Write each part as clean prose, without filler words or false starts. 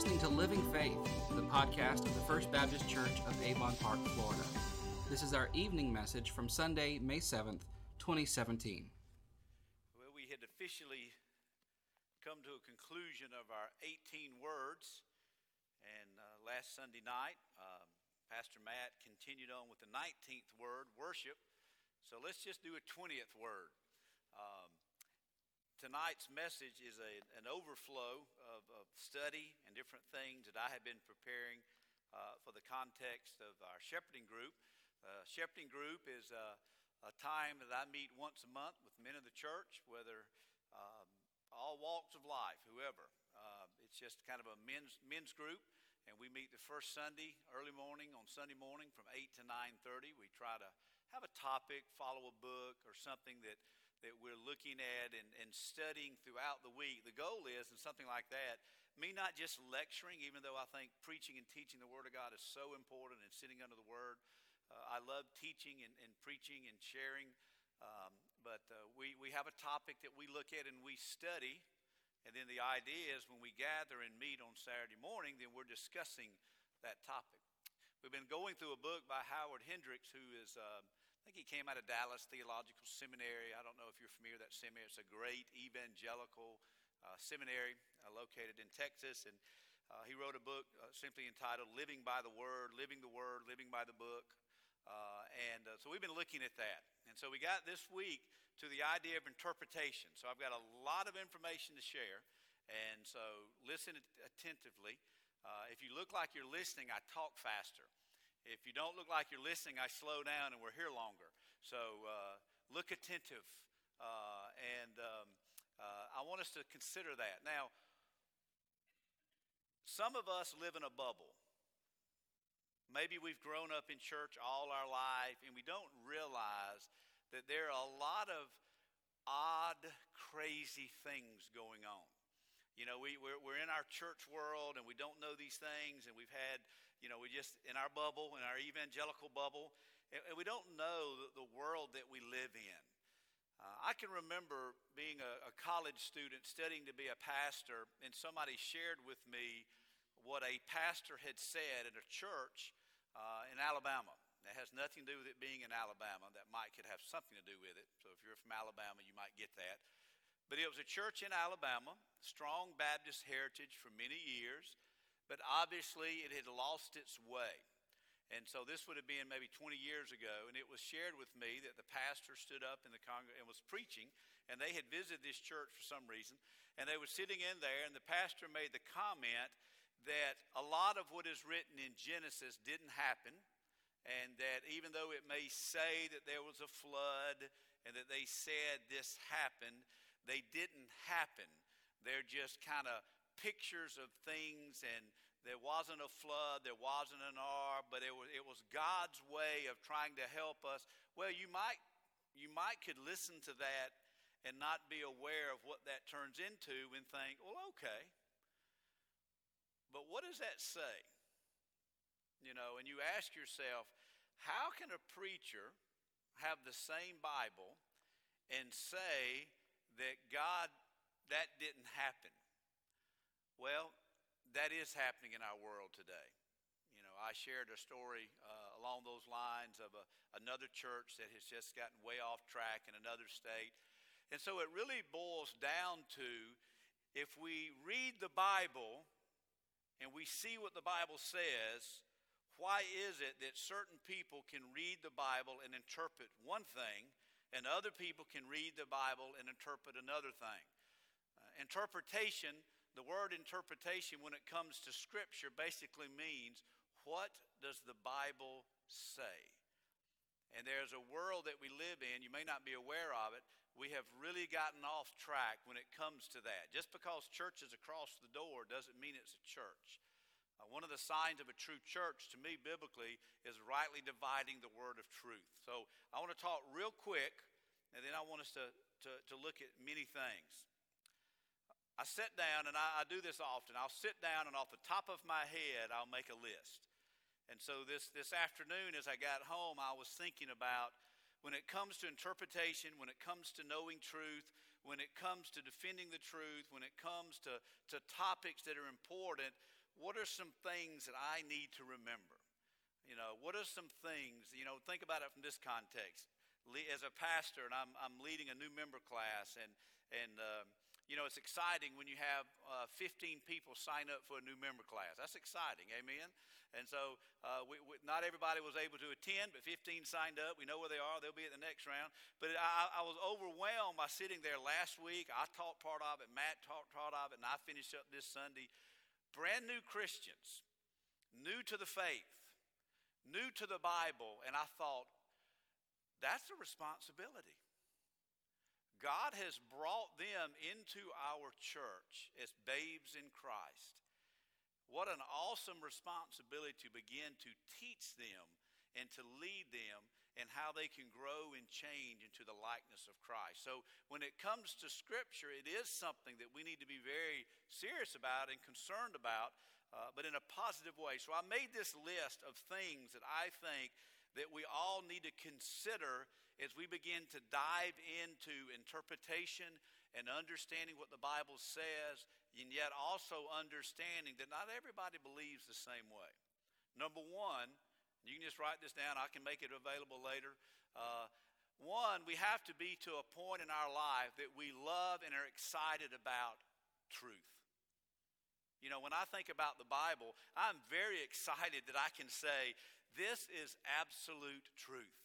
listening to Living Faith, the podcast of the First Baptist Church of Avon Park, Florida. This is our evening message from Sunday, May 7th, 2017. Well, we had officially come to a conclusion of our 18 words, and last Sunday night, Pastor Matt continued on with the 19th word, worship, so let's just do a 20th word. Tonight's message is an overflow of study and different things that I have been preparing for the context of our shepherding group. Shepherding group is a time that I meet once a month with men of the church, whether all walks of life, whoever. It's just kind of a men's group, and we meet the first Sunday early morning on Sunday morning from 8 to 9:30. We try to have a topic, follow a book, or something that we're looking at and studying throughout the week. The goal is, in something like that, me not just lecturing, even though I think preaching and teaching the Word of God is so important and sitting under the Word. I love teaching and preaching and sharing, but we have a topic that we look at and we study, and then the idea is when we gather and meet on Saturday morning, then we're discussing that topic. We've been going through a book by Howard Hendricks, who is... I think he came out of Dallas Theological Seminary. I don't know if you're familiar with that seminary. It's a great evangelical seminary located in Texas. And he wrote a book simply entitled Living by the Word, Living the Word, Living by the Book. So we've been looking at that. And so we got this week to the idea of interpretation. So I've got a lot of information to share. And so listen attentively. If you look like you're listening, I talk faster. If you don't look like you're listening, I slow down and we're here longer. So look attentive. I want us to consider that. Now, some of us live in a bubble. Maybe we've grown up in church all our life and we don't realize that there are a lot of odd, crazy things going on. You know, we're in our church world and we don't know these things, and we've had, we're just in our bubble, in our evangelical bubble, and we don't know the world that we live in. I can remember being a college student studying to be a pastor, and somebody shared with me what a pastor had said at a church in Alabama. That has nothing to do with it being in Alabama. That might could have something to do with it. So if you're from Alabama, you might get that. But it was a church in Alabama, strong Baptist heritage for many years, but obviously it had lost its way. And so this would have been maybe 20 years ago, and it was shared with me that the pastor stood up in the and was preaching, and they had visited this church for some reason, and they were sitting in there, and the pastor made the comment that a lot of what is written in Genesis didn't happen, and that even though it may say that there was a flood and that they said this happened, they didn't happen. They're just kind of pictures of things, and there wasn't a flood, there wasn't an ark, but it was God's way of trying to help us. Well, you might could listen to that and not be aware of what that turns into and think, well, okay, but what does that say? And you ask yourself, how can a preacher have the same Bible and say that God, that didn't happen? Well, that is happening in our world today. I shared a story along those lines of another church that has just gotten way off track in another state. And so it really boils down to, if we read the Bible and we see what the Bible says, why is it that certain people can read the Bible and interpret one thing, and other people can read the Bible and interpret another thing? Interpretation, the word interpretation when it comes to Scripture basically means, what does the Bible say? And there's a world that we live in, you may not be aware of it, we have really gotten off track when it comes to that. Just because church is across the door doesn't mean it's a church. One of the signs of a true church, to me, biblically, is rightly dividing the word of truth. So I want to talk real quick, and then I want us to look at many things. I sit down, and I do this often. I'll sit down, and off the top of my head, I'll make a list. And so this afternoon, as I got home, I was thinking about, when it comes to interpretation, when it comes to knowing truth, when it comes to defending the truth, when it comes to topics that are important, what are some things that I need to remember? You know, what are some things, you know, think about it from this context. As a pastor, and I'm leading a new member class, and you know, it's exciting when you have 15 people sign up for a new member class. That's exciting, amen? And so we, not everybody was able to attend, but 15 signed up. We know where they are. They'll be at the next round. But I was overwhelmed by sitting there last week. I taught part of it. Matt taught part of it, and I finished up this Sunday. Brand new Christians, new to the faith, new to the Bible, and I thought, that's a responsibility. God has brought them into our church as babes in Christ. What an awesome responsibility to begin to teach them and to lead them in how they can grow and change into the likeness of Christ. So when it comes to Scripture, it is something that we need to be very serious about and concerned about, but in a positive way. So I made this list of things that I think that we all need to consider as we begin to dive into interpretation and understanding what the Bible says, and yet also understanding that not everybody believes the same way. Number one, you can just write this down. I can make it available later. One, we have to be to a point in our life that we love and are excited about truth. You know, when I think about the Bible, I'm very excited that I can say, this is absolute truth.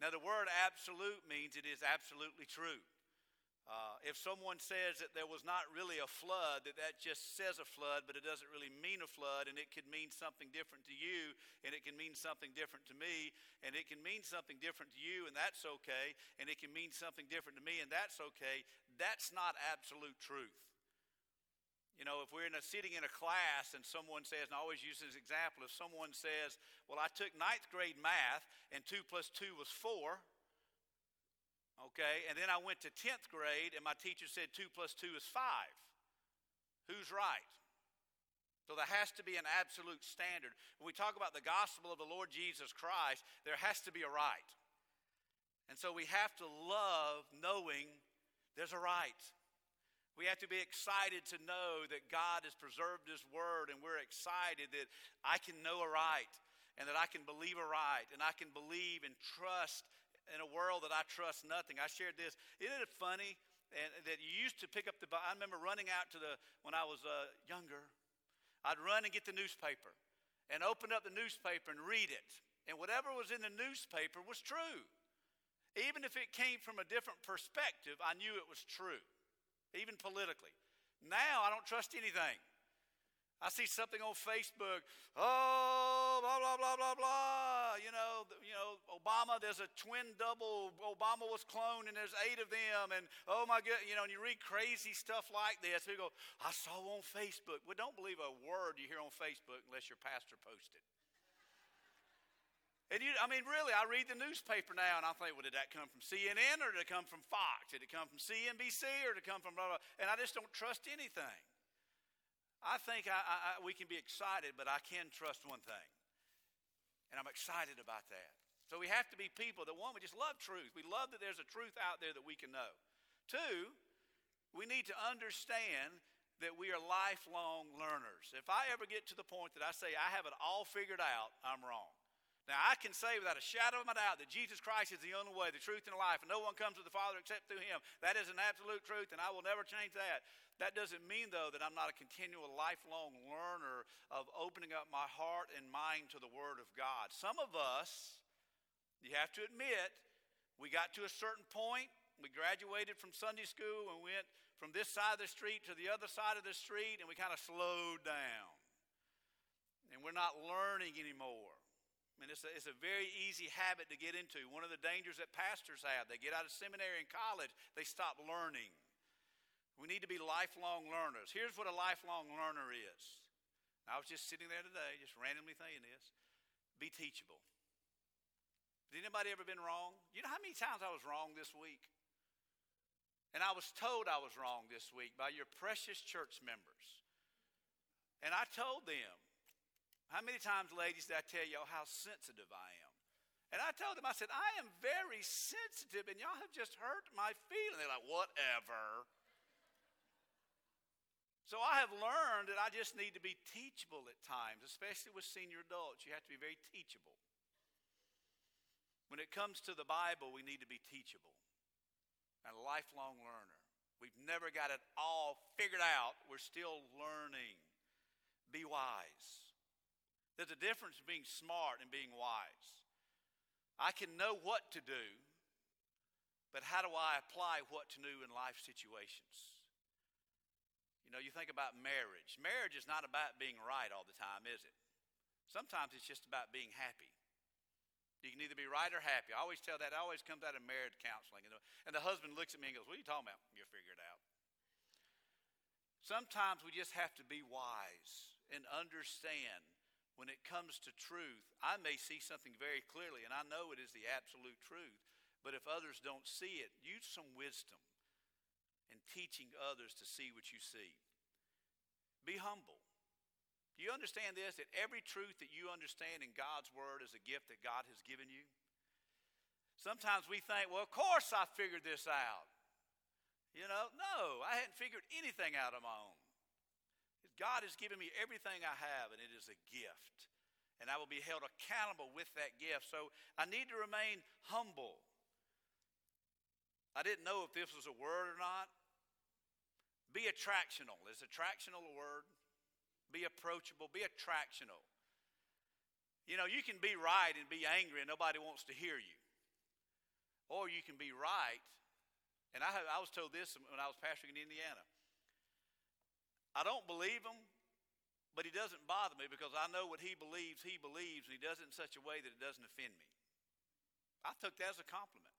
Now, the word absolute means it is absolutely true. If someone says that there was not really a flood, that just says a flood, but it doesn't really mean a flood, and it could mean something different to you, and it can mean something different to me, and it can mean something different to you, and that's okay, and it can mean something different to me, and that's okay, that's not absolute truth. You know, if we're sitting in a class and someone says, and I always use this example, if someone says, well, I took ninth grade math and 2 plus 2 was 4, okay, and then I went to 10th grade and my teacher said 2 plus 2 is 5. Who's right? So there has to be an absolute standard. When we talk about the gospel of the Lord Jesus Christ, there has to be a right. And so we have to love knowing there's a right. We have to be excited to know that God has preserved His Word, and we're excited that I can know aright, and that I can believe aright, and I can believe and trust in a world that I trust nothing. I shared this. Isn't it funny that you used to pick up the Bible? I remember running out to when I was younger, I'd run and get the newspaper and open up the newspaper and read it. And whatever was in the newspaper was true. Even if it came from a different perspective, I knew it was true. Even politically. Now I don't trust anything. I see something on Facebook, oh, blah, blah, blah, blah, blah. You know, Obama, there's a twin double. Obama was cloned and there's 8 of them. And oh my God, you know, and you read crazy stuff like this. You go, I saw on Facebook. Well, don't believe a word you hear on Facebook unless your pastor posted. And really, I read the newspaper now, and I think, well, did that come from CNN or did it come from Fox? Did it come from CNBC or did it come from blah, blah, blah? And I just don't trust anything. I think we can be excited, but I can trust one thing, and I'm excited about that. So we have to be people that, one, we just love truth. We love that there's a truth out there that we can know. 2, we need to understand that we are lifelong learners. If I ever get to the point that I say, I have it all figured out, I'm wrong. Now, I can say without a shadow of a doubt that Jesus Christ is the only way, the truth, and the life, and no one comes to the Father except through Him. That is an absolute truth, and I will never change that. That doesn't mean, though, that I'm not a continual lifelong learner of opening up my heart and mind to the Word of God. Some of us, you have to admit, we got to a certain point. We graduated from Sunday school and went from this side of the street to the other side of the street, and we kind of slowed down. And we're not learning anymore. And it's a very easy habit to get into. One of the dangers that pastors have, they get out of seminary and college, they stop learning. We need to be lifelong learners. Here's what a lifelong learner is. I was just sitting there today, just randomly thinking this. Be teachable. Has anybody ever been wrong? You know how many times I was wrong this week? And I was told I was wrong this week by your precious church members. And I told them, how many times, ladies, did I tell y'all how sensitive I am? And I told them, I said, I am very sensitive, and y'all have just hurt my feelings. They're like, whatever. So I have learned that I just need to be teachable at times, especially with senior adults. You have to be very teachable. When it comes to the Bible, we need to be teachable and a lifelong learner. We've never got it all figured out. We're still learning. Be wise. There's a difference between being smart and being wise. I can know what to do, but how do I apply what to do in life situations? You know, you think about marriage. Marriage is not about being right all the time, is it? Sometimes it's just about being happy. You can either be right or happy. I always tell that. It always comes out of marriage counseling. And the husband looks at me and goes, "What are you talking about?" You'll figure it out. Sometimes we just have to be wise and understand when it comes to truth. I may see something very clearly, and I know it is the absolute truth. But if others don't see it, use some wisdom in teaching others to see what you see. Be humble. Do you understand this? That every truth that you understand in God's Word is a gift that God has given you. Sometimes we think, well, of course I figured this out. You know, no, I hadn't figured anything out on my own. God has given me everything I have, and it is a gift. And I will be held accountable with that gift. So I need to remain humble. I didn't know if this was a word or not. Be attractional. Is attractional a word? Be approachable. Be attractional. You know, you can be right and be angry and nobody wants to hear you. Or you can be right. And I was told this when I was pastoring in Indiana. I don't believe him, but he doesn't bother me because I know what he believes, and he does it in such a way that it doesn't offend me. I took that as a compliment.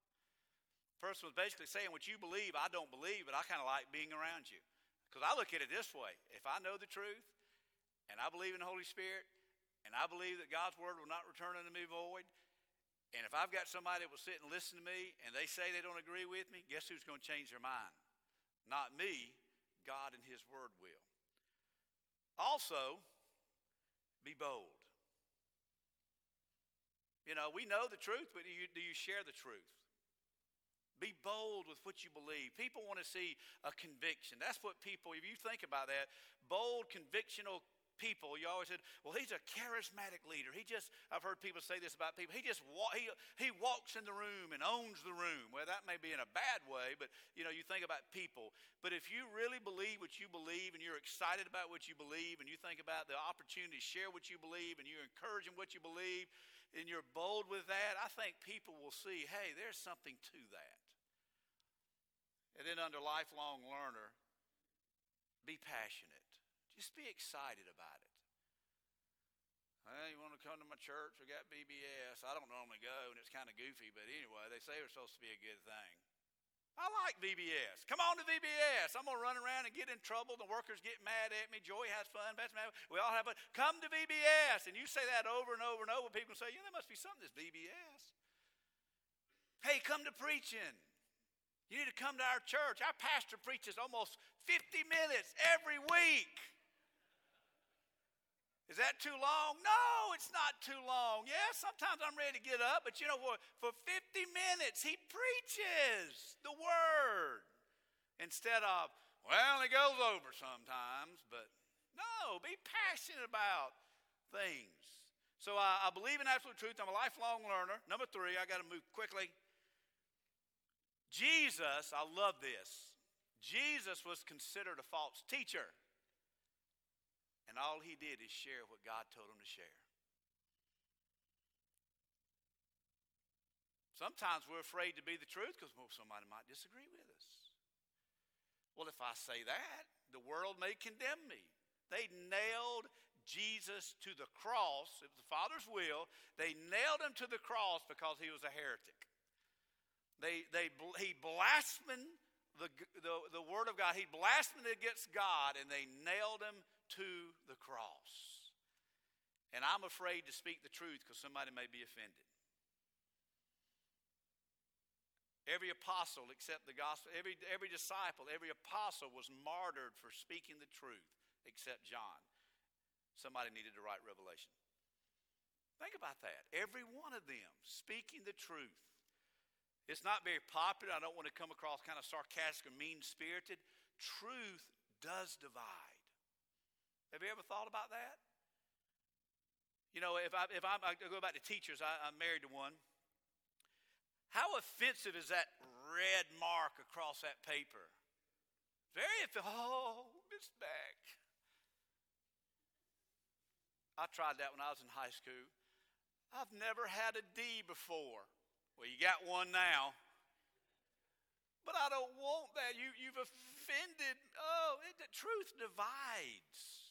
The person was basically saying, what you believe, I don't believe, but I kind of like being around you. Because I look at it this way. If I know the truth, and I believe in the Holy Spirit, and I believe that God's word will not return unto me void, and if I've got somebody that will sit and listen to me, and they say they don't agree with me, guess who's going to change their mind? Not me. God and his word will. Also, be bold. You know, we know the truth, but do you share the truth? Be bold with what you believe. People want to see a conviction. That's what people, if you think about that, bold, convictional people, you always said, well, he's a charismatic leader. I've heard people say this about people. He walks in the room and owns the room. Well, that may be in a bad way, but, you know, you think about people. But if you really believe what you believe and you're excited about what you believe and you think about the opportunity to share what you believe and you're encouraging what you believe and you're bold with that, I think people will see, hey, there's something to that. And then under lifelong learner, be passionate. Just be excited about it. Well, you want to come to my church? We got BBS. I don't normally go, and it's kind of goofy, but anyway, they say it's supposed to be a good thing. I like VBS. Come on to VBS. I'm going to run around and get in trouble. The workers get mad at me. Joy has fun. Pastor Matt, we all have fun. Come to VBS. And you say that over and over and over. People say, yeah, there must be something to this VBS. Hey, come to preaching. You need to come to our church. Our pastor preaches almost 50 minutes every week. Is that too long? No, it's not too long. Yeah, sometimes I'm ready to get up, but you know what? For 50 minutes, he preaches the word instead of, well, it goes over sometimes, but no, be passionate about things. So I believe in absolute truth. I'm a lifelong learner. Number three, I got to move quickly. Jesus, I love this. Jesus was considered a false teacher. And all he did is share what God told him to share. Sometimes we're afraid to be the truth because somebody might disagree with us. Well, if I say that, the world may condemn me. They nailed Jesus to the cross. It was the Father's will. They nailed him to the cross because he was a heretic. He blasphemed the word of God. He blasphemed against God, and they nailed him to the cross. And I'm afraid to speak the truth because somebody may be offended. Every apostle except the gospel, every disciple, every apostle was martyred for speaking the truth except John. Somebody needed to write Revelation. Think about that. Every one of them speaking the truth. It's not very popular. I don't want to come across kind of sarcastic or mean-spirited. Truth does divide. Have you ever thought about that? You know, if I go back to teachers, I'm married to one. How offensive is that red mark across that paper? Very offensive. Oh, Miss Beck. I tried that when I was in high school. I've never had a D before. Well, you got one now. But I don't want that. You've offended. Oh, the truth divides.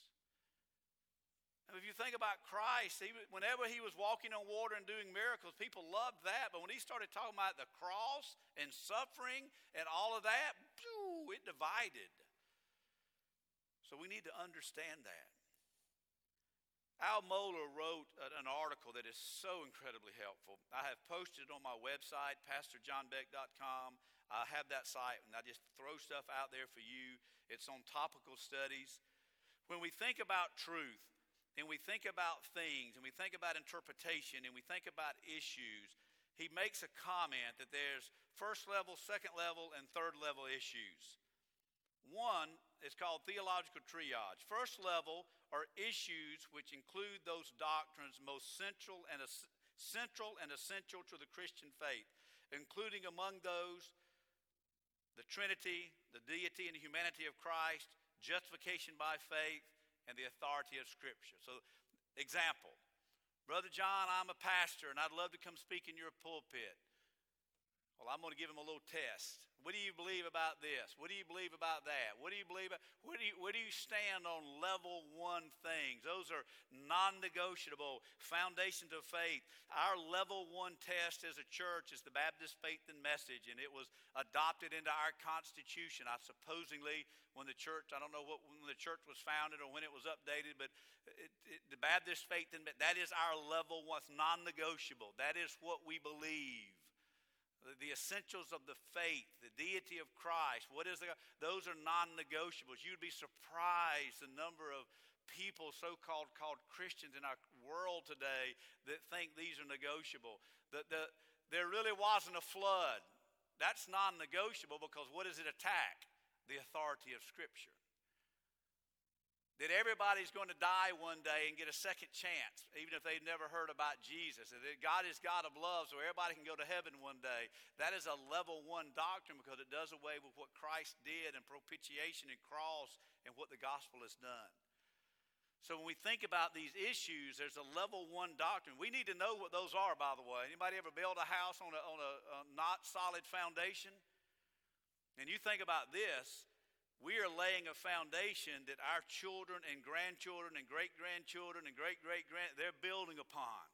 And if you think about Christ, whenever he was walking on water and doing miracles, people loved that. But when he started talking about the cross and suffering and all of that, it divided. So we need to understand that. Al Mohler wrote an article that is so incredibly helpful. I have posted it on my website, PastorJohnBeck.com. I have that site, and I just throw stuff out there for you. It's on topical studies. When we think about truth, and we think about things, and we think about interpretation, and we think about issues, he makes a comment that there's first level, second level, and third level issues. One is called theological triage. First level are issues which include those doctrines most central and essential to the Christian faith, including among those the Trinity, the deity and the humanity of Christ, justification by faith, and the authority of Scripture. So, example, Brother John, I'm a pastor, and I'd love to come speak in your pulpit. Well, I'm going to give him a little test. What do you believe about this? What do you believe about that? What do you believe about, where do you stand on level one things? Those are non-negotiable foundations of faith. Our level one test as a church is the Baptist Faith and Message, and it was adopted into our Constitution. I supposedly, when the church, I don't know when the church was founded or when it was updated, but the Baptist Faith and Message, that is our level one, it's non-negotiable. That is what we believe. The essentials of the faith, the deity of Christ, those are non-negotiables. You'd be surprised the number of people, so-called Christians in our world today, that think these are negotiable. There really wasn't a flood. That's non-negotiable because what does it attack? The authority of Scripture. That everybody's going to die one day and get a second chance, even if they've never heard about Jesus. That God is God of love, so everybody can go to heaven one day. That is a level one doctrine because it does away with what Christ did and propitiation and cross and what the gospel has done. So when we think about these issues, there's a level one doctrine. We need to know what those are, by the way. Anybody ever build a house on a not solid foundation? And you think about this. We are laying a foundation that our children and grandchildren and great-grandchildren and great-great-grand, they're building upon.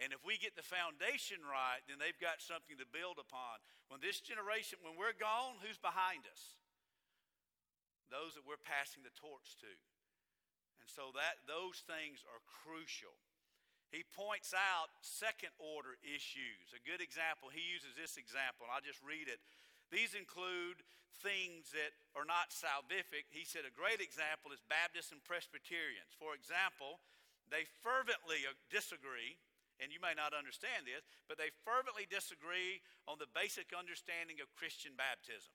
And if we get the foundation right, then they've got something to build upon. When this generation, when we're gone, who's behind us? Those that we're passing the torch to. And so those things are crucial. He points out second-order issues. A good example, he uses this example, and I'll just read it. These include things that are not salvific. He said a great example is Baptists and Presbyterians. For example, they fervently disagree, and you may not understand this, but they fervently disagree on the basic understanding of Christian baptism.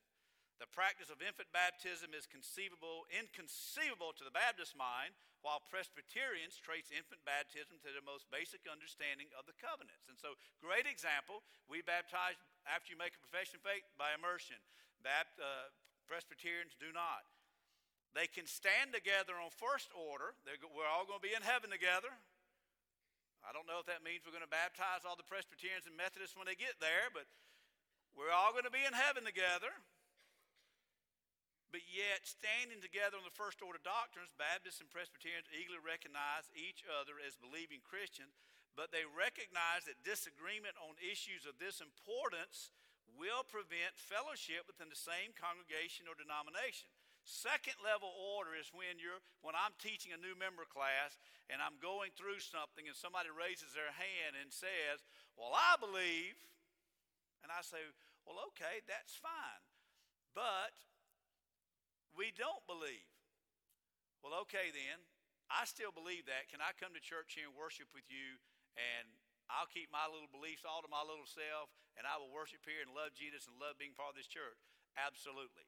The practice of infant baptism is inconceivable to the Baptist mind, while Presbyterians trace infant baptism to the most basic understanding of the covenants. And so, great example, we baptize after you make a profession of faith by immersion. Presbyterians do not. They can stand together on first order. We're all going to be in heaven together. I don't know if that means we're going to baptize all the Presbyterians and Methodists when they get there, but we're all going to be in heaven together. But yet, standing together on the first order doctrines, Baptists and Presbyterians eagerly recognize each other as believing Christians, but they recognize that disagreement on issues of this importance will prevent fellowship within the same congregation or denomination. Second level order is when I'm teaching a new member class and I'm going through something and somebody raises their hand and says, well, I believe, and I say, well, okay, that's fine, but we don't believe. Well, okay then, I still believe that. Can I come to church here and worship with you, and I'll keep my little beliefs all to my little self, and I will worship here and love Jesus and love being part of this church? Absolutely.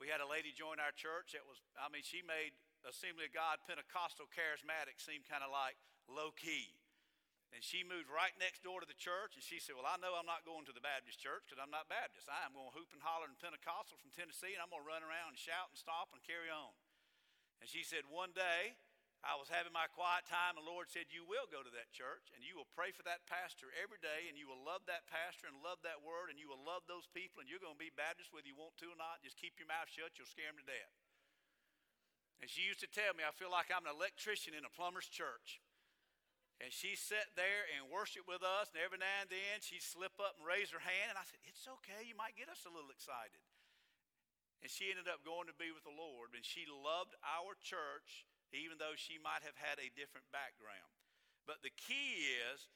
We had a lady join our church that was, she made Assembly of God, Pentecostal, charismatic seemed kind of like low-key. And she moved right next door to the church, and she said, well, I know I'm not going to the Baptist church because I'm not Baptist. I am going to hoop and holler and Pentecostal from Tennessee, and I'm going to run around and shout and stomp and carry on. And she said, one day I was having my quiet time, and the Lord said, you will go to that church, and you will pray for that pastor every day, and you will love that pastor and love that word, and you will love those people, and you're going to be Baptist whether you want to or not. Just keep your mouth shut. You'll scare them to death. And she used to tell me, I feel like I'm an electrician in a plumber's church. And she sat there and worshiped with us, and every now and then she'd slip up and raise her hand, and I said, it's okay, you might get us a little excited. And she ended up going to be with the Lord, and she loved our church, even though she might have had a different background. But the key is,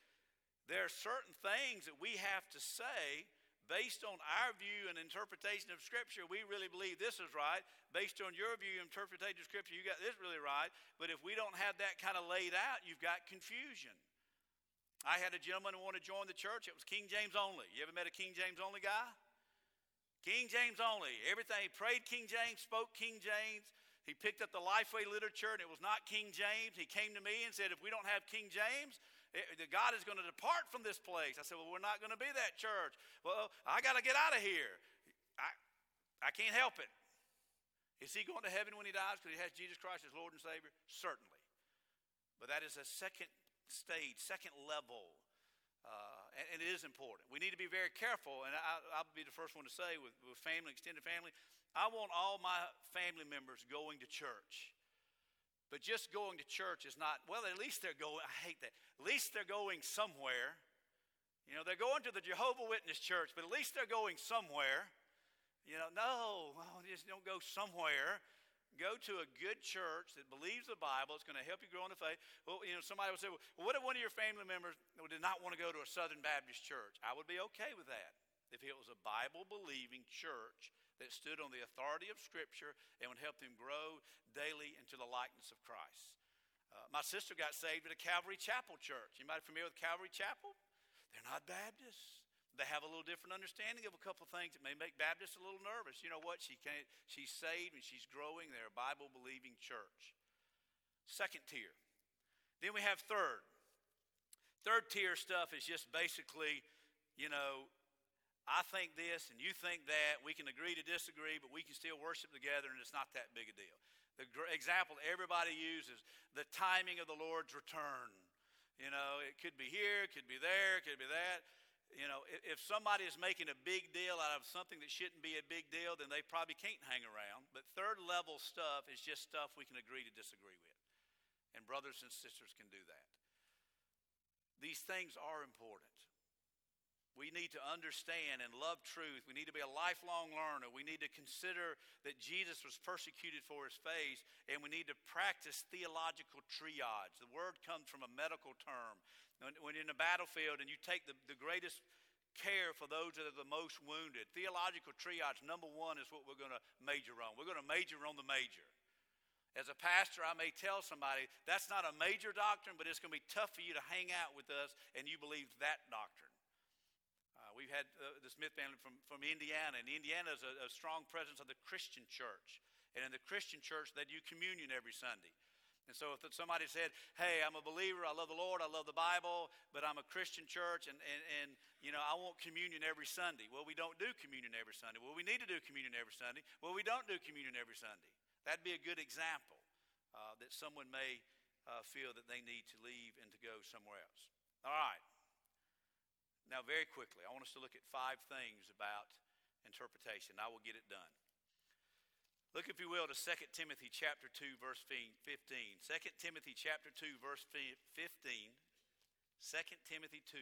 there are certain things that we have to say based on our view and interpretation of Scripture. We really believe this is right. Based on your view and interpretation of Scripture, you got this really right. But if we don't have that kind of laid out, you've got confusion. I had a gentleman who wanted to join the church. It was King James only. You ever met a King James only guy? King James only. Everything. He prayed King James, spoke King James. He picked up the Lifeway literature, and it was not King James. He came to me and said, if we don't have King James, God is going to depart from this place. I said, well, we're not going to be that church. Well, I got to get out of here. I can't help it. Is he going to heaven when he dies because he has Jesus Christ as Lord and Savior? Certainly. But that is a second stage, second level. And it is important. We need to be very careful, and I'll be the first one to say with family, extended family, I want all my family members going to church. But just going to church is not, well, at least they're going, I hate that. At least they're going somewhere. You know, they're going to the Jehovah's Witness church, but at least they're going somewhere. You know, no, just don't go somewhere. Go to a good church that believes the Bible. It's going to help you grow in the faith. Well, you know, somebody would say, well, what if one of your family members did not want to go to a Southern Baptist church? I would be okay with that if it was a Bible-believing church that stood on the authority of Scripture and would help them grow daily into the likeness of Christ. My sister got saved at a Calvary Chapel church. Anybody familiar with Calvary Chapel? They're not Baptists. They have a little different understanding of a couple of things that may make Baptists a little nervous. You know what? She's saved and she's growing. They're a Bible-believing church. Second tier. Then we have third. Third tier stuff is just basically, you know, I think this and you think that. We can agree to disagree, but we can still worship together, and it's not that big a deal. The example everybody uses, the timing of the Lord's return. You know, it could be here, it could be there, it could be that. You know, if somebody is making a big deal out of something that shouldn't be a big deal, then they probably can't hang around. But third level stuff is just stuff we can agree to disagree with. And brothers and sisters can do that. These things are important. We need to understand and love truth. We need to be a lifelong learner. We need to consider that Jesus was persecuted for his faith, and we need to practice theological triage. The word comes from a medical term. When you're in the battlefield and you take the greatest care for those that are the most wounded, theological triage, number one, is what we're going to major on. We're going to major on the major. As a pastor, I may tell somebody, that's not a major doctrine, but it's going to be tough for you to hang out with us and you believe that doctrine. We've had the Smith family from Indiana, and Indiana is a strong presence of the Christian church. And in the Christian church, they do communion every Sunday. And so if somebody said, hey, I'm a believer, I love the Lord, I love the Bible, but I'm a Christian church, and you know, I want communion every Sunday. Well, we don't do communion every Sunday. Well, we need to do communion every Sunday. Well, we don't do communion every Sunday. That'd be a good example that someone may feel that they need to leave and to go somewhere else. All right. Now, very quickly, I want us to look at five things about interpretation. I will get it done. Look, if you will, to 2 Timothy chapter 2, verse 15. 2 Timothy chapter 2, verse 15. 2 Timothy 2,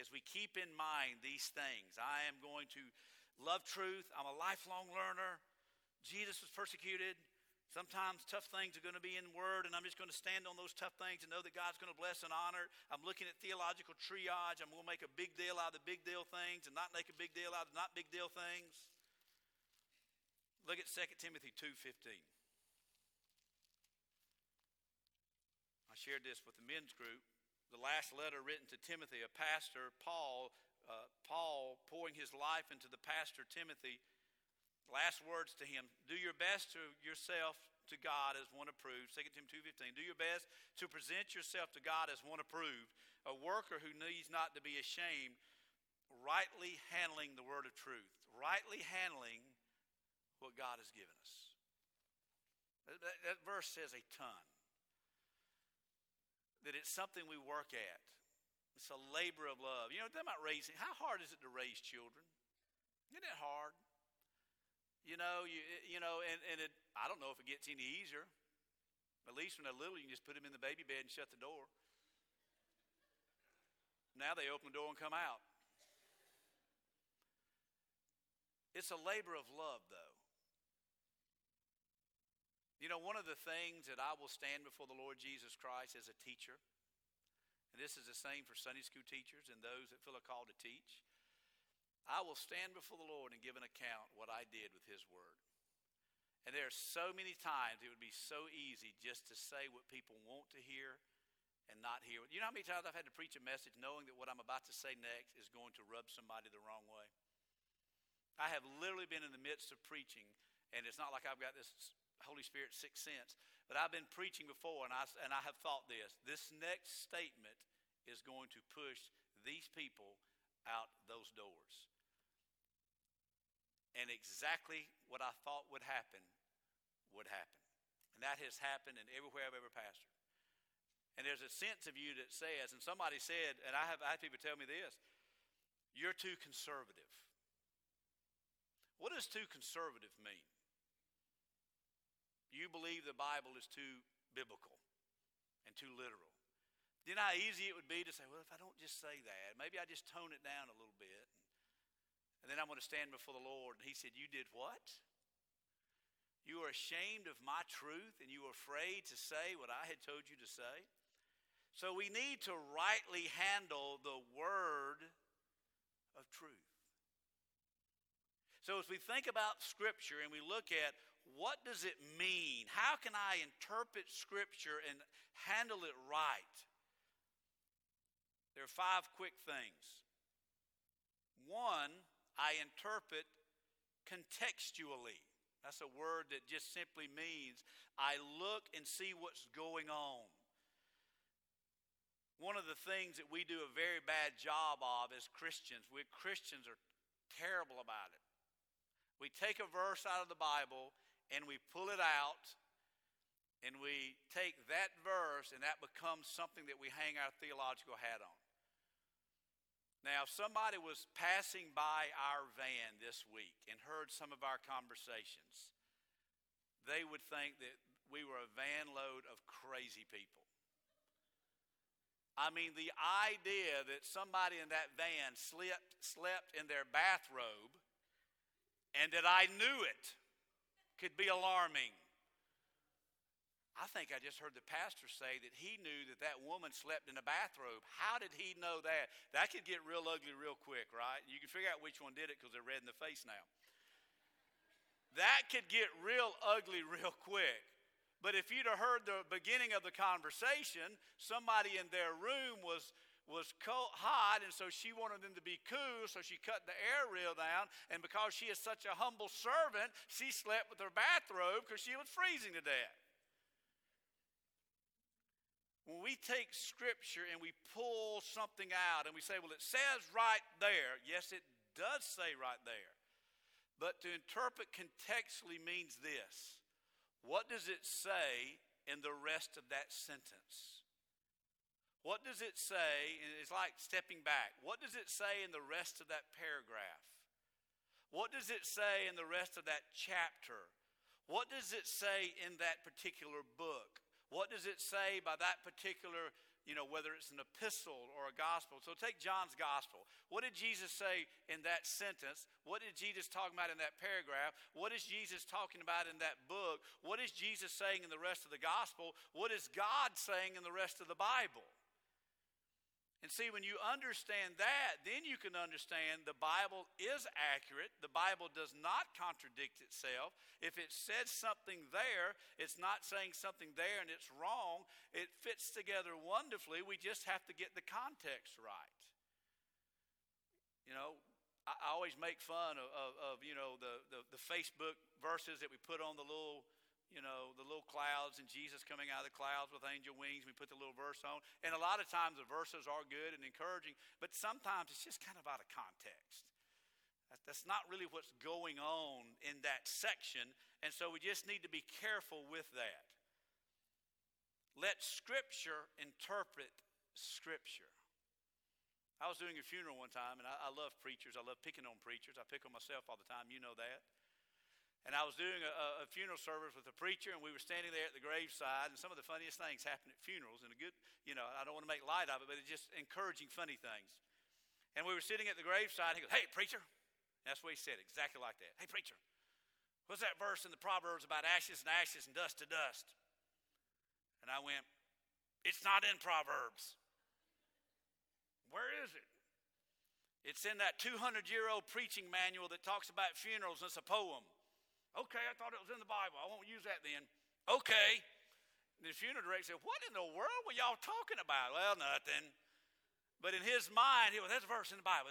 15. As we keep in mind these things, I am going to love truth. I'm a lifelong learner. Jesus was persecuted. Sometimes tough things are going to be in word, and I'm just going to stand on those tough things and know that God's going to bless and honor. I'm looking at theological triage. I'm going to make a big deal out of the big deal things and not make a big deal out of not big deal things. Look at 2 Timothy 2:15. I shared this with the men's group. The last letter written to Timothy, a pastor, Paul pouring his life into the pastor Timothy. Last words to him, do your best to yourself to God as one approved. 2 Timothy 2:15. Do your best to present yourself to God as one approved, a worker who needs not to be ashamed, rightly handling the word of truth, rightly handling what God has given us. That verse says a ton. That it's something we work at. It's a labor of love. You know, talking about raising. How hard is it to raise children? Isn't it hard? You know, and I don't know if it gets any easier. At least when they're little, you can just put them in the baby bed and shut the door. Now they open the door and come out. It's a labor of love, though. You know, one of the things that I will stand before the Lord Jesus Christ as a teacher, and this is the same for Sunday school teachers and those that feel a call to teach, I will stand before the Lord and give an account what I did with his word. And there are so many times it would be so easy just to say what people want to hear and not hear. You know how many times I've had to preach a message knowing that what I'm about to say next is going to rub somebody the wrong way? I have literally been in the midst of preaching, and it's not like I've got this Holy Spirit sixth sense, but I've been preaching before, and I have thought this next statement is going to push these people out those doors. And exactly what I thought would happen. And that has happened in everywhere I've ever pastored. And there's a sense of you that says, and somebody said, and I have people tell me this, you're too conservative. What does too conservative mean? You believe the Bible is too biblical and too literal. Do you know how easy it would be to say, well, if I don't just say that, maybe I just tone it down a little bit. And then I'm going to stand before the Lord. And he said, you did what? You are ashamed of my truth and you were afraid to say what I had told you to say? So we need to rightly handle the word of truth. So as we think about Scripture and we look at what does it mean, how can I interpret Scripture and handle it right? There are five quick things. One, I interpret contextually. That's a word that just simply means I look and see what's going on. One of the things that we do a very bad job of as Christians, we Christians are terrible about it. We take a verse out of the Bible and we pull it out and we take that verse and that becomes something that we hang our theological hat on. Now, if somebody was passing by our van this week and heard some of our conversations, they would think that we were a van load of crazy people. I mean, the idea that somebody in that van slept in their bathrobe and that I knew it could be alarming. I think I just heard the pastor say that he knew that woman slept in a bathrobe. How did he know that? That could get real ugly real quick, right? You can figure out which one did it because they're red in the face now. That could get real ugly real quick. But if you'd have heard the beginning of the conversation, somebody in their room was hot, and so she wanted them to be cool, so she cut the air down, and because she is such a humble servant, she slept with her bathrobe because she was freezing to death. When we take Scripture and we pull something out and we say, well, it says right there. Yes, it does say right there. But to interpret contextually means this. What does it say in the rest of that sentence? What does it say? It's like stepping back. What does it say in the rest of that paragraph? What does it say in the rest of that chapter? What does it say in that particular book? What does it say by that particular, you know, whether it's an epistle or a gospel? So take John's gospel. What did Jesus say in that sentence? What did Jesus talk about in that paragraph? What is Jesus talking about in that book? What is Jesus saying in the rest of the gospel? What is God saying in the rest of the Bible? And see, when you understand that, then you can understand the Bible is accurate. The Bible does not contradict itself. If it says something there, it's not saying something there and it's wrong. It fits together wonderfully. We just have to get the context right. You know, I always make fun of you know, the Facebook verses that we put on the little, you know, the little clouds and Jesus coming out of the clouds with angel wings. We put the little verse on. And a lot of times the verses are good and encouraging, but sometimes it's just kind of out of context. That's not really what's going on in that section. And so we just need to be careful with that. Let Scripture interpret Scripture. I was doing a funeral one time, and I love preachers. I love picking on preachers. I pick on myself all the time. You know that. And I was doing a funeral service with a preacher, and we were standing there at the graveside, and some of the funniest things happen at funerals. And a good, you know, I don't want to make light of it, but it's just encouraging funny things. And we were sitting at the graveside, and he goes, "Hey, preacher." And that's what he said, exactly like that. "Hey, preacher, what's that verse in the Proverbs about ashes and ashes and dust to dust?" And I went, "It's not in Proverbs." "Where is it?" "It's in that 200-year-old preaching manual that talks about funerals, and it's a poem." "Okay, I thought it was in the Bible. I won't use that then." "Okay." And the funeral director said, "What in the world were y'all talking about?" "Well, nothing." But in his mind, he went, "There's a verse in the Bible.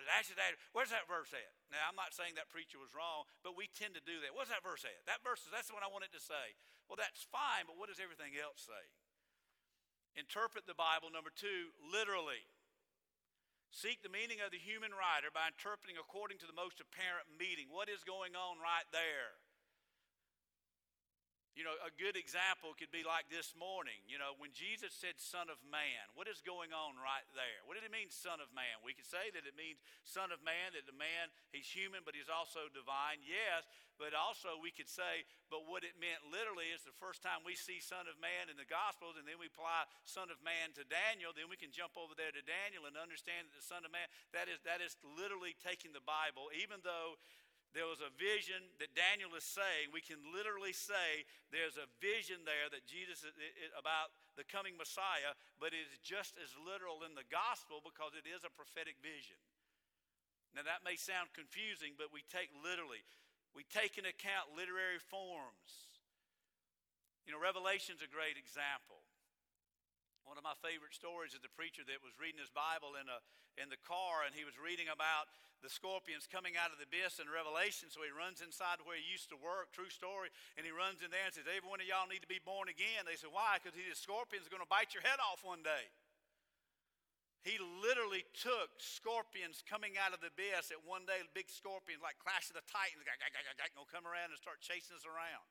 Where's that verse at?" Now, I'm not saying that preacher was wrong, but we tend to do that. "What's that verse at? That's the one I wanted to say." Well, that's fine, but what does everything else say? Interpret the Bible, number two, literally. Seek the meaning of the human writer by interpreting according to the most apparent meaning. What is going on right there? You know, a good example could be like this morning. You know, when Jesus said "Son of Man," what is going on right there? What did it mean, "Son of Man"? We could say that it means Son of Man, that the man, he's human, but he's also divine. Yes, but also we could say, but what it meant literally is the first time we see Son of Man in the Gospels, and then we apply Son of Man to Daniel, then we can jump over there to Daniel and understand that the Son of Man, that is literally taking the Bible, even though there was a vision that Daniel is saying. We can literally say there's a vision there that Jesus about the coming Messiah, but it is just as literal in the gospel because it is a prophetic vision. Now that may sound confusing, but we take literally. We take into account literary forms. You know, Revelation's a great example. One of my favorite stories is the preacher that was reading his Bible in the car, and he was reading about the scorpions coming out of the abyss in Revelation. So he runs inside where he used to work, true story, and he runs in there and says, "Every one of y'all need to be born again." They said, "Why?" "Because these scorpions are going to bite your head off one day." He literally took scorpions coming out of the abyss that one day, big scorpions like Clash of the Titans, going to come around and start chasing us around.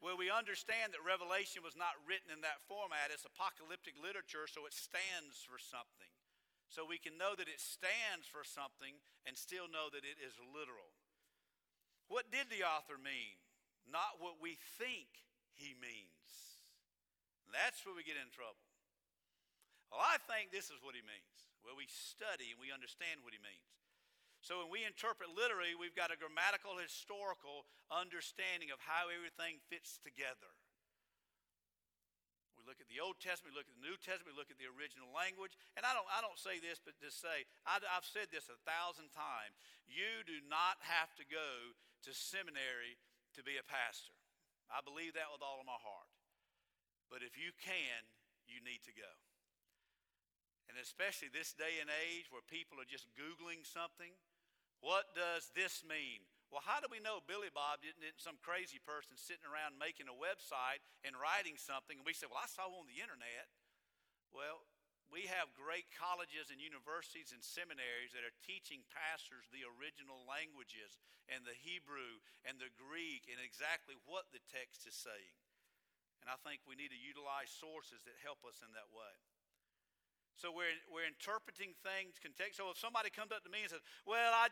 Well, we understand that Revelation was not written in that format. It's apocalyptic literature, so it stands for something. So we can know that it stands for something and still know that it is literal. What did the author mean? Not what we think he means. That's where we get in trouble. "Well, I think this is what he means." Well, we study and we understand what he means. So when we interpret literally, we've got a grammatical, historical understanding of how everything fits together. We look at the Old Testament, we look at the New Testament, we look at the original language. And I don't say this, but just say, I've said this 1,000 times. You do not have to go to seminary to be a pastor. I believe that with all of my heart. But if you can, you need to go. And especially this day and age where people are just Googling something. What does this mean? Well, how do we know Billy Bob isn't some crazy person sitting around making a website and writing something? And we say, "Well, I saw on the internet." Well, we have great colleges and universities and seminaries that are teaching pastors the original languages and the Hebrew and the Greek and exactly what the text is saying. And I think we need to utilize sources that help us in that way. So we're interpreting things context. So if somebody comes up to me and says, "Well, I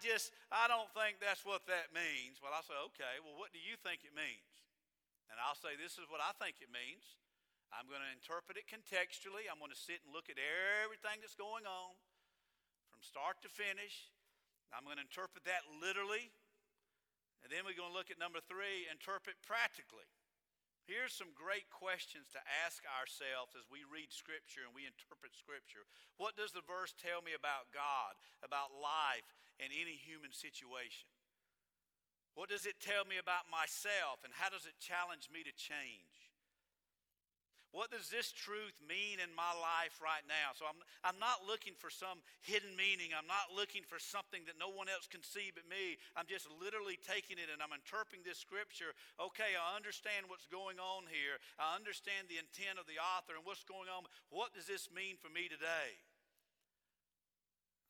don't think that's what that means." Well, I say, "Okay, well, what do you think it means?" And I'll say, "This is what I think it means. I'm going to interpret it contextually. I'm going to sit and look at everything that's going on from start to finish. I'm going to interpret that literally." And then we're going to look at number three, interpret practically. Here's some great questions to ask ourselves as we read Scripture and we interpret Scripture. What does the verse tell me about God, about life, and any human situation? What does it tell me about myself, and how does it challenge me to change? What does this truth mean in my life right now? So I'm not looking for some hidden meaning. I'm not looking for something that no one else can see but me. I'm just literally taking it and I'm interpreting this scripture. Okay, I understand what's going on here. I understand the intent of the author and what's going on. What does this mean for me today?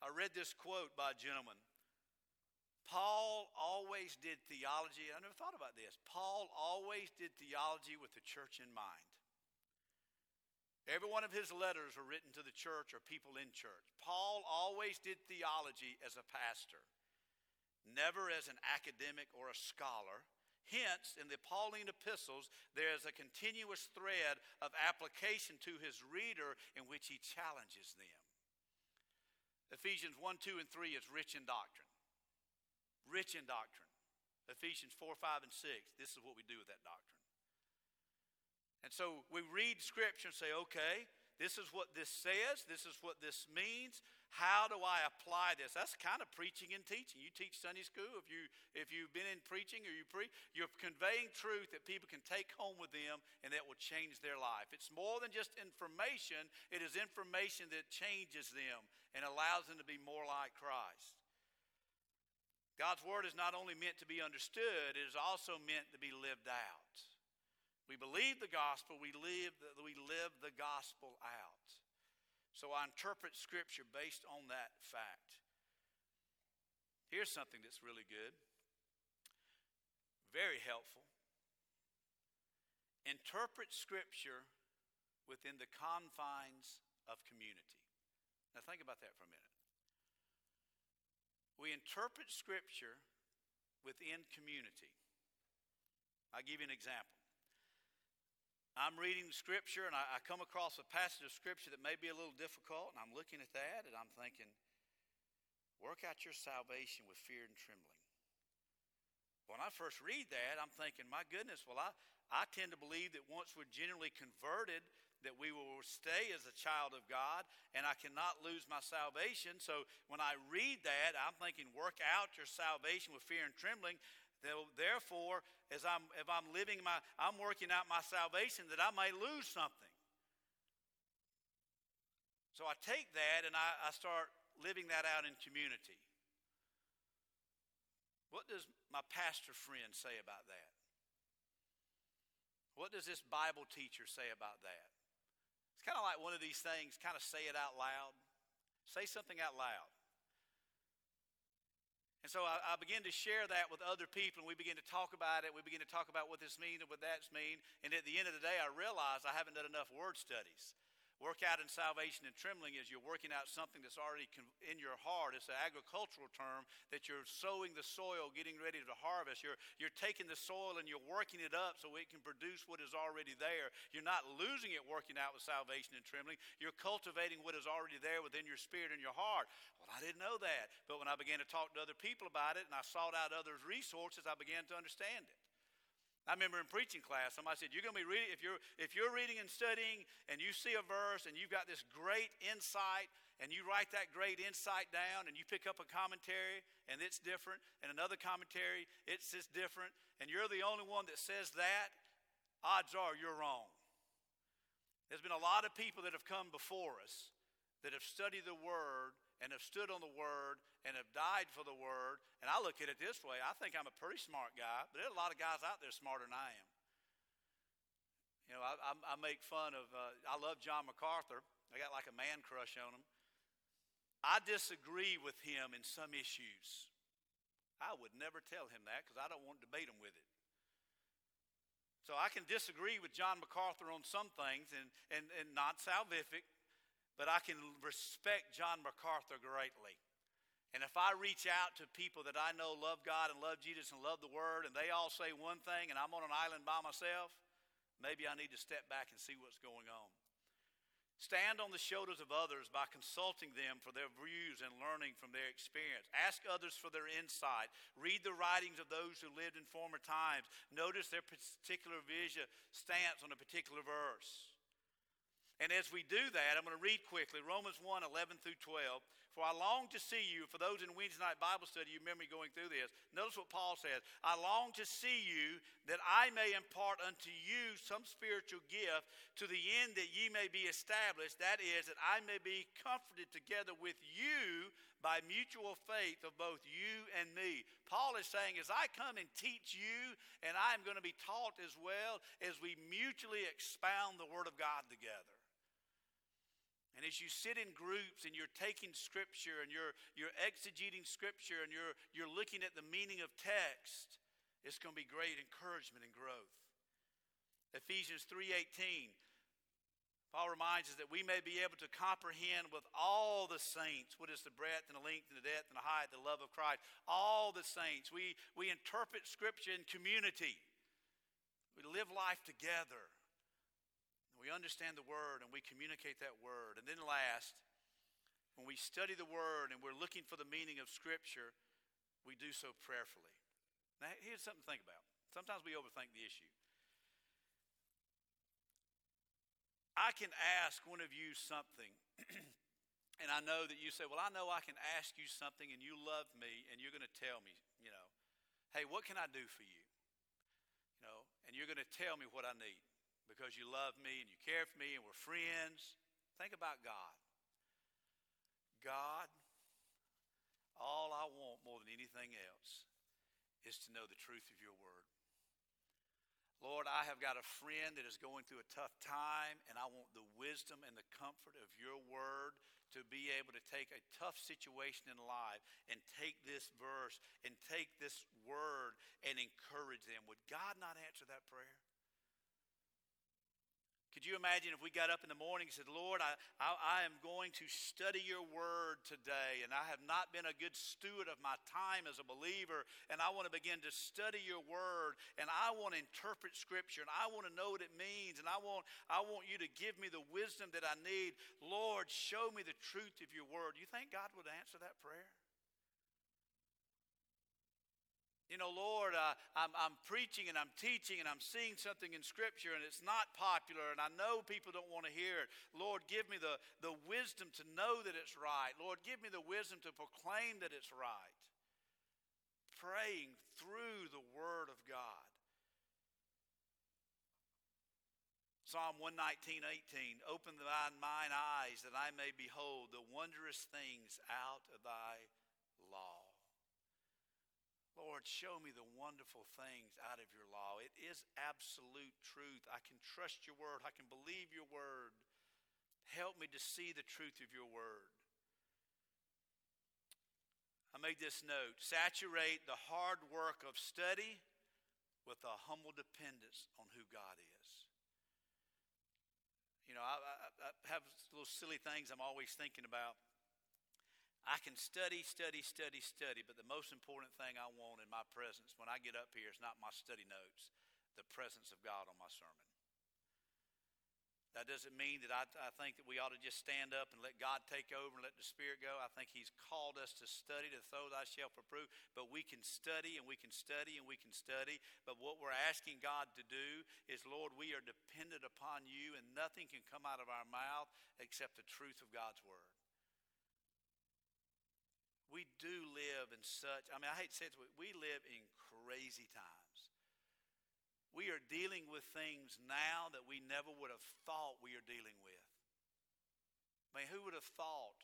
I read this quote by a gentleman. Paul always did theology. I never thought about this. Paul always did theology with the church in mind. Every one of his letters were written to the church or people in church. Paul always did theology as a pastor, never as an academic or a scholar. Hence, in the Pauline epistles, there is a continuous thread of application to his reader in which he challenges them. Ephesians 1, 2, and 3 is rich in doctrine. Rich in doctrine. Ephesians 4, 5, and 6, this is what we do with that doctrine. And so we read scripture and say, okay, this is what this says. This is what this means. How do I apply this? That's kind of preaching and teaching. You teach Sunday school. If you've been in preaching or you're conveying truth that people can take home with them and that will change their life. It's more than just information. It is information that changes them and allows them to be more like Christ. God's word is not only meant to be understood, it is also meant to be lived out. We believe the gospel, we live the gospel out. So I interpret scripture based on that fact. Here's something that's really good, very helpful. Interpret scripture within the confines of community. Now think about that for a minute. We interpret scripture within community. I'll give you an example. I'm reading scripture and I come across a passage of scripture that may be a little difficult, and I'm looking at that and I'm thinking, work out your salvation with fear and trembling. When I first read that, I'm thinking, my goodness, well, I tend to believe that once we're genuinely converted, that we will stay as a child of God, and I cannot lose my salvation. So when I read that, I'm thinking, work out your salvation with fear and trembling. Therefore, I'm working out my salvation that I may lose something. So I take that and I start living that out in community. What does my pastor friend say about that? What does this Bible teacher say about that? It's kind of like one of these things, kind of say it out loud. Say something out loud. And so I begin to share that with other people, and we begin to talk about it. We begin to talk about what this means and what that's mean. And at the end of the day, I realize I haven't done enough word studies. Work out in salvation and trembling is you're working out something that's already in your heart. It's an agricultural term that you're sowing the soil, getting ready to harvest. You're taking the soil and you're working it up so it can produce what is already there. You're not losing it working out with salvation and trembling. You're cultivating what is already there within your spirit and your heart. Well, I didn't know that. But when I began to talk to other people about it and I sought out others' resources, I began to understand it. I remember in preaching class, somebody said, you're going to be reading, if you're reading and studying and you see a verse and you've got this great insight and you write that great insight down and you pick up a commentary and it's different and another commentary, it's just different, and you're the only one that says that, odds are you're wrong. There's been a lot of people that have come before us that have studied the word and have stood on the word and have died for the word. And I look at it this way. I think I'm a pretty smart guy, but there are a lot of guys out there smarter than I am. You know, I make fun of, I love John MacArthur. I got like a man crush on him. I disagree with him in some issues. I would never tell him that because I don't want to debate him with it. So I can disagree with John MacArthur on some things and not salvific, but I can respect John MacArthur greatly. And if I reach out to people that I know love God and love Jesus and love the word, and they all say one thing and I'm on an island by myself, maybe I need to step back and see what's going on. Stand on the shoulders of others by consulting them for their views and learning from their experience. Ask others for their insight. Read the writings of those who lived in former times. Notice their particular vision, stance on a particular verse. And as we do that, I'm going to read quickly, Romans 1, 11 through 12. For I long to see you. For those in Wednesday night Bible study, you remember me going through this. Notice what Paul says. I long to see you, that I may impart unto you some spiritual gift, to the end that ye may be established. That is, that I may be comforted together with you by mutual faith of both you and me. Paul is saying, as I come and teach you, and I am going to be taught as well, as we mutually expound the Word of God together. And as you sit in groups and you're taking Scripture and you're exegeting Scripture and you're looking at the meaning of text, it's going to be great encouragement and growth. Ephesians 3:18, Paul reminds us that we may be able to comprehend with all the saints what is the breadth and the length and the depth and the height, the love of Christ. All the saints. We interpret Scripture in community. We live life together. We understand the Word and we communicate that Word. And then last, when we study the Word and we're looking for the meaning of Scripture, we do so prayerfully. Now, here's something to think about. Sometimes we overthink the issue. I can ask one of you something, and I know that you say, well, I know I can ask you something, and you love me, and you're going to tell me, you know, hey, what can I do for you? You know, and you're going to tell me what I need. Because you love me and you care for me and we're friends. Think about God. God, all I want more than anything else is to know the truth of your Word. Lord, I have got a friend that is going through a tough time, and I want the wisdom and the comfort of your Word to be able to take a tough situation in life and take this verse and take this word and encourage them. Would God not answer that prayer? Could you imagine if we got up in the morning and said, Lord, I am going to study your Word today, and I have not been a good steward of my time as a believer, and I want to begin to study your Word, and I want to interpret Scripture, and I want to know what it means, and I want you to give me the wisdom that I need. Lord, show me the truth of your Word. You think God would answer that prayer? You know, Lord, I'm preaching and I'm teaching and I'm seeing something in Scripture and it's not popular and I know people don't want to hear it. Lord, give me the wisdom to know that it's right. Lord, give me the wisdom to proclaim that it's right. Praying through the Word of God. Psalm 119:18, open mine eyes that I may behold the wondrous things out of thy law. Lord, show me the wonderful things out of your law. It is absolute truth. I can trust your Word. I can believe your Word. Help me to see the truth of your Word. I made this note. Saturate the hard work of study with a humble dependence on who God is. You know, I have little silly things I'm always thinking about. I can study, but the most important thing I want in my presence when I get up here is not my study notes, the presence of God on my sermon. That doesn't mean that I think that we ought to just stand up and let God take over and let the Spirit go. I think He's called us to study, to throw thyself approve. But we can study and we can study and we can study. But what we're asking God to do is, Lord, we are dependent upon you, and nothing can come out of our mouth except the truth of God's Word. We do live in such, I mean, I hate to say it, we live in crazy times. We are dealing with things now that we never would have thought we are dealing with. I mean, who would have thought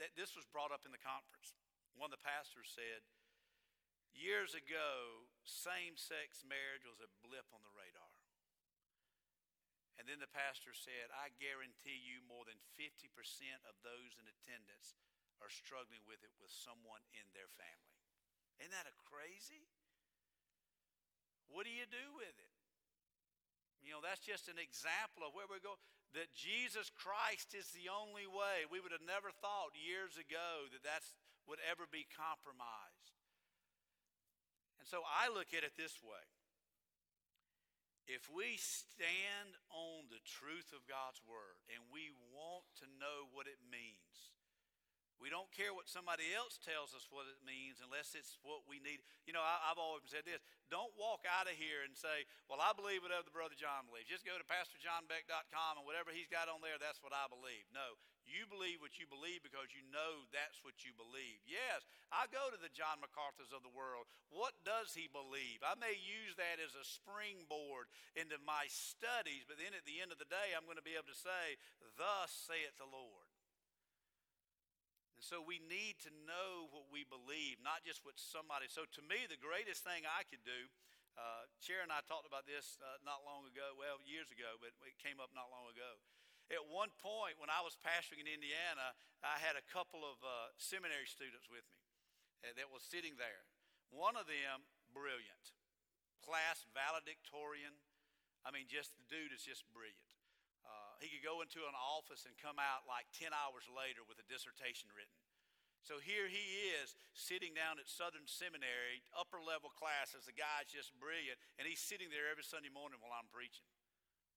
that this was brought up in the conference? One of the pastors said, years ago, same-sex marriage was a blip on the radar. And then the pastor said, I guarantee you more than 50% of those in attendance are struggling with it with someone in their family. Isn't that a crazy? What do you do with it? You know, that's just an example of where we're going, that Jesus Christ is the only way. We would have never thought years ago that that would ever be compromised. And so I look at it this way. If we stand on the truth of God's Word and we want to know what it means, We don't care what somebody else tells us what it means unless it's what we need. You know, I've always said this. Don't walk out of here and say, well, I believe whatever the Brother John believes. Just go to PastorJohnBeck.com and whatever he's got on there, that's what I believe. No, you believe what you believe because you know that's what you believe. Yes, I go to the John MacArthurs of the world. What does he believe? I may use that as a springboard into my studies, but then at the end of the day, I'm going to be able to say, thus saith the Lord. And so we need to know what we believe, not just what somebody. So to me, the greatest thing I could do, Sharon and I talked about this not long ago, well, years ago, but it came up not long ago. At one point when I was pastoring in Indiana, I had a couple of seminary students with me that was sitting there. One of them, brilliant, class valedictorian. I mean, just the dude is just brilliant. He could go into an office and come out like 10 hours later with a dissertation written. So here he is sitting down at Southern Seminary, upper level classes. The guy's just brilliant, and he's sitting there every Sunday morning while I'm preaching.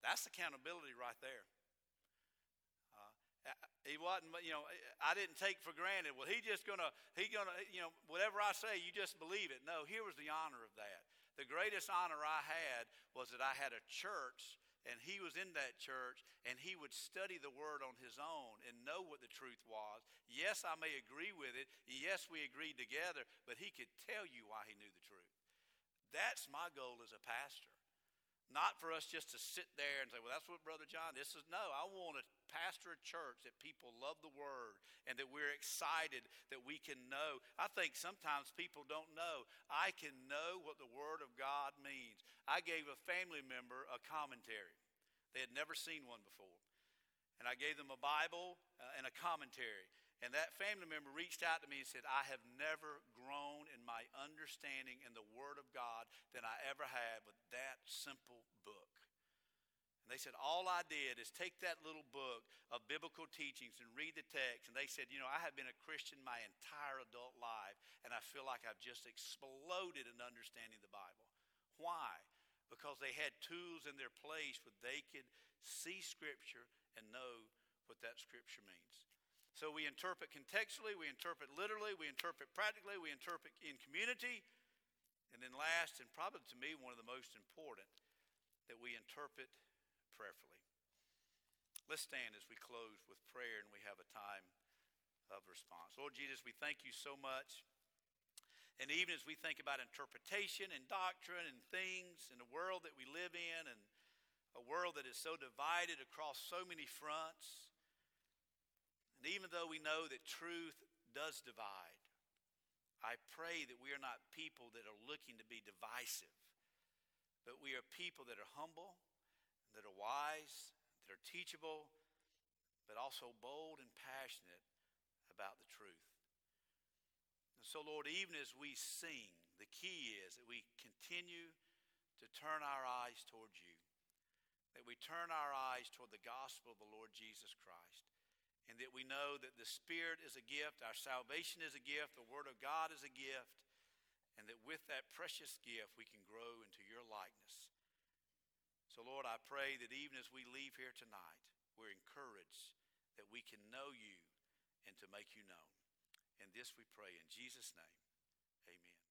That's accountability right there. He wasn't, you know, I didn't take for granted, well, he gonna, you know, whatever I say, you just believe it. No, here was the honor of that. The greatest honor I had was that I had a church, and he was in that church, and he would study the word on his own and know what the truth was. Yes, I may agree with it. Yes, we agreed together, but he could tell you why he knew the truth. That's my goal as a pastor. Not for us just to sit there and say, well, that's what Brother John, this is. No, I want to pastor a church that people love the word and that we're excited that we can know. I think sometimes people don't know. I can know what the word of God means. I gave a family member a commentary. They had never seen one before. And I gave them a Bible and a commentary. And that family member reached out to me and said, I have never grown in my understanding in the Word of God than I ever had with that simple book. And they said, all I did is take that little book of biblical teachings and read the text. And they said, you know, I have been a Christian my entire adult life, and I feel like I've just exploded in understanding the Bible. Why? Because they had tools in their place where they could see Scripture and know what that Scripture means. So we interpret contextually, we interpret literally, we interpret practically, we interpret in community. And then last, and probably to me one of the most important, that we interpret prayerfully. Let's stand as we close with prayer and we have a time of response. Lord Jesus, we thank you so much. And even as we think about interpretation and doctrine and things in the world that we live in and a world that is so divided across so many fronts, and even though we know that truth does divide, I pray that we are not people that are looking to be divisive, but we are people that are humble, that are wise, that are teachable, but also bold and passionate about the truth. And so, Lord, even as we sing, the key is that we continue to turn our eyes towards you, that we turn our eyes toward the gospel of the Lord Jesus Christ, and that we know that the Spirit is a gift, our salvation is a gift, the Word of God is a gift, and that with that precious gift we can grow into your likeness. So, Lord, I pray that even as we leave here tonight, we're encouraged that we can know you and to make you known. And this we pray in Jesus' name, amen.